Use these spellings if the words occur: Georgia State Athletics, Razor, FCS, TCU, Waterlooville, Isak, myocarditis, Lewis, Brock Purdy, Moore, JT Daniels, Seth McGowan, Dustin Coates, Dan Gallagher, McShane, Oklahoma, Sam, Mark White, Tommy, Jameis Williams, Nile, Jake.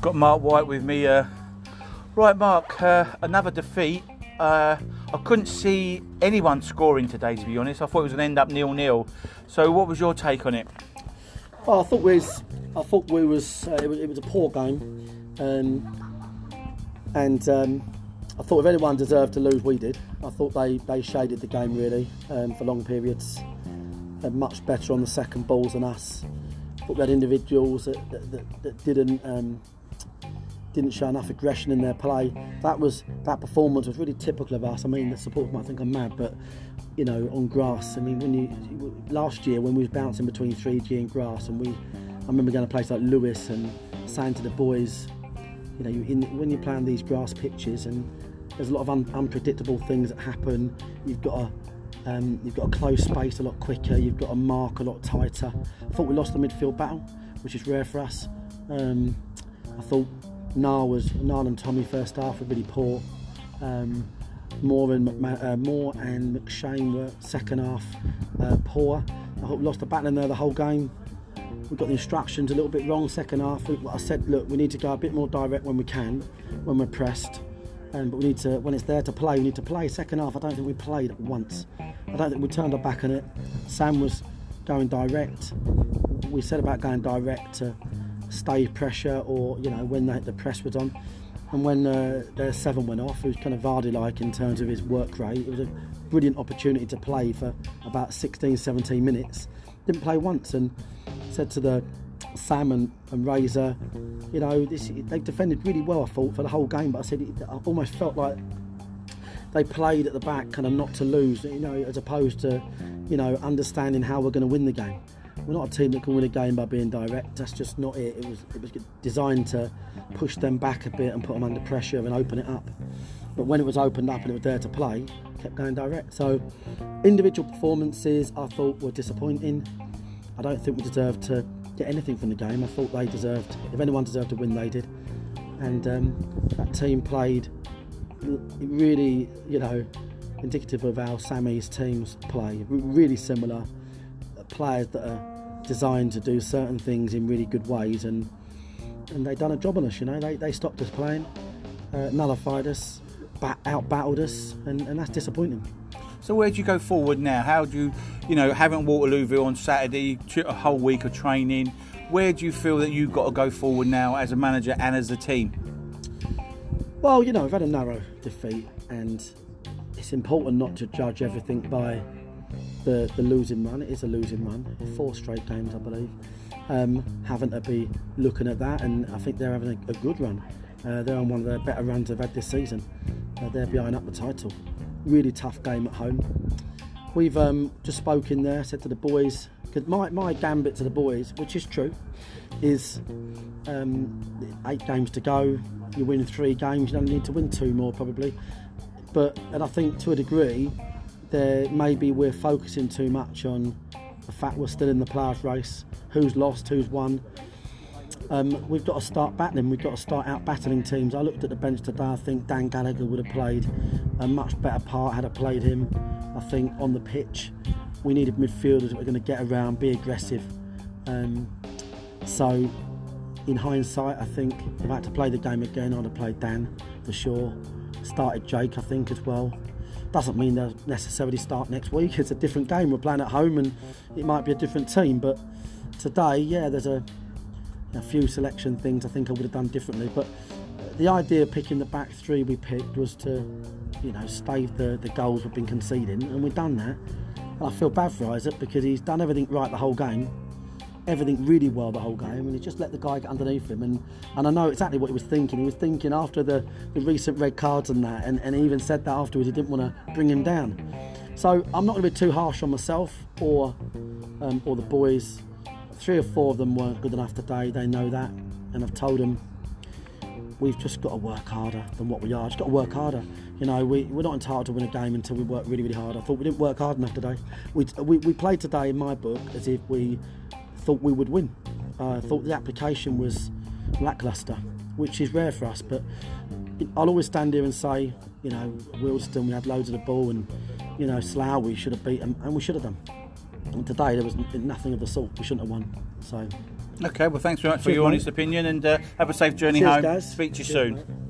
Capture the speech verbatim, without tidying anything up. Got Mark White with me. Uh, right, Mark, uh, another defeat. Uh, I couldn't see anyone scoring today, to be honest. I thought it was going to end up nil-nil. So, what was your take on it? Well, I thought we was, I thought we was, uh, it was, it was a poor game, um, and um, I thought if anyone deserved to lose, we did. I thought they, they shaded the game really um, for long periods. They're much better on the second balls than us. I thought we had individuals that that, that, that didn't. Um, didn't show enough aggression in their play. That was that performance was really typical of us. I mean, the supporters might think I'm mad, but you know, on grass. I mean, when you last year when we was bouncing between three G and grass, and we, I remember going to places like Lewis and saying to the boys, you know, you, in, when you're playing these grass pitches, and there's a lot of un, unpredictable things that happen. You've got to um, you've got to close space a lot quicker. You've got to mark a lot tighter. I thought we lost the midfield battle, which is rare for us. Um, I thought. Nile was Nile and Tommy first half were really poor. Um, Moore and uh, Moore and McShane were second half uh, poor. I hope we lost the battle in there the whole game. We got the instructions a little bit wrong second half. We, I said, look, we need to go a bit more direct when we can, when we're pressed. And but we need to when it's there to play, we need to play. Second half, I don't think we played once. I don't think we turned our back on it. Sam was going direct. We said about going direct to stay pressure, or you know when the, the press was on, and when uh, their seven went off, it was kind of Vardy-like in terms of his work rate. It was a brilliant opportunity to play for about sixteen, seventeen minutes. Didn't play once, and said to the Sam and, and Razor, you know, this, they defended really well. I thought for the whole game, but I said I almost felt like they played at the back, kind of not to lose, you know, as opposed to you know understanding how we're going to win the game. We're not a team that can win a game by being direct. That's just not it. It was it was designed to push them back a bit and put them under pressure and open it up. But when it was opened up and it was there to play, it kept going direct. So individual performances I thought were disappointing. I don't think we deserved to get anything from the game. I thought they deserved, if anyone deserved to win, they did. And um, that team played really, you know, indicative of how Sammy's teams play. Really similar. Players that are designed to do certain things in really good ways, and and they've done a job on us. You know, they, they stopped us playing, uh, nullified us, bat, out battled us, and, and that's disappointing. So where do you go forward now? How do you, you know, having Waterlooville on Saturday, a whole week of training, where do you feel that you've got to go forward now as a manager and as a team? Well, you know, we've had a narrow defeat, and it's important not to judge everything by The, the losing run. It is a losing run, four straight games I believe. Um, having to be looking at that, and I think they're having a, a good run. Uh, they're on one of the better runs they've had this season. Uh, they're behind up the title. Really tough game at home. We've um, just spoken there, said to the boys, because my, my gambit to the boys, which is true, is um, eight games to go, you win three games, you don't need to win two more probably. But, and I think to a degree, There, maybe we're focusing too much on the fact we're still in the playoff race, who's lost, who's won. Um, we've got to start battling, we've got to start out battling teams. I looked at the bench today, I think Dan Gallagher would have played a much better part had I played him. I think on the pitch we needed midfielders that were going to get around, be aggressive. Um, so in hindsight, I think if I had to play the game again, I'd have played Dan for sure. Started Jake, I think, as well. Doesn't mean they'll necessarily start next week. It's a different game. We're playing at home, and it might be a different team. But today, yeah, there's a, a few selection things I think I would have done differently. But the idea of picking the back three we picked was to, you know, stave the, the goals we've been conceding, and we've done that. And I feel bad for Isak because he's done everything right the whole game, everything really well the whole game, and he just let the guy get underneath him, and, and I know exactly what he was thinking. He was thinking after the, the recent red cards and that, and, and he even said that afterwards he didn't want to bring him down. So I'm not going to be too harsh on myself or um, or the boys. Three or four of them weren't good enough today, they know that, and I've told them we've just got to work harder than what we are. Just got to work harder. You know, we, we're not entitled to win a game until we work really, really hard. I thought we didn't work hard enough today. We, we, we played today, in my book, as if we thought we would win. I uh, thought the application was lacklustre, which is rare for us, but I'll always stand here and say, you know, Wilston, we had loads of the ball, and, you know, Slough, we should have beaten, and we should have done. And today there was nothing of the sort. We shouldn't have won. So. Okay, well, thanks very much for your honest opinion, and uh, have a safe journey home. Speak to you soon.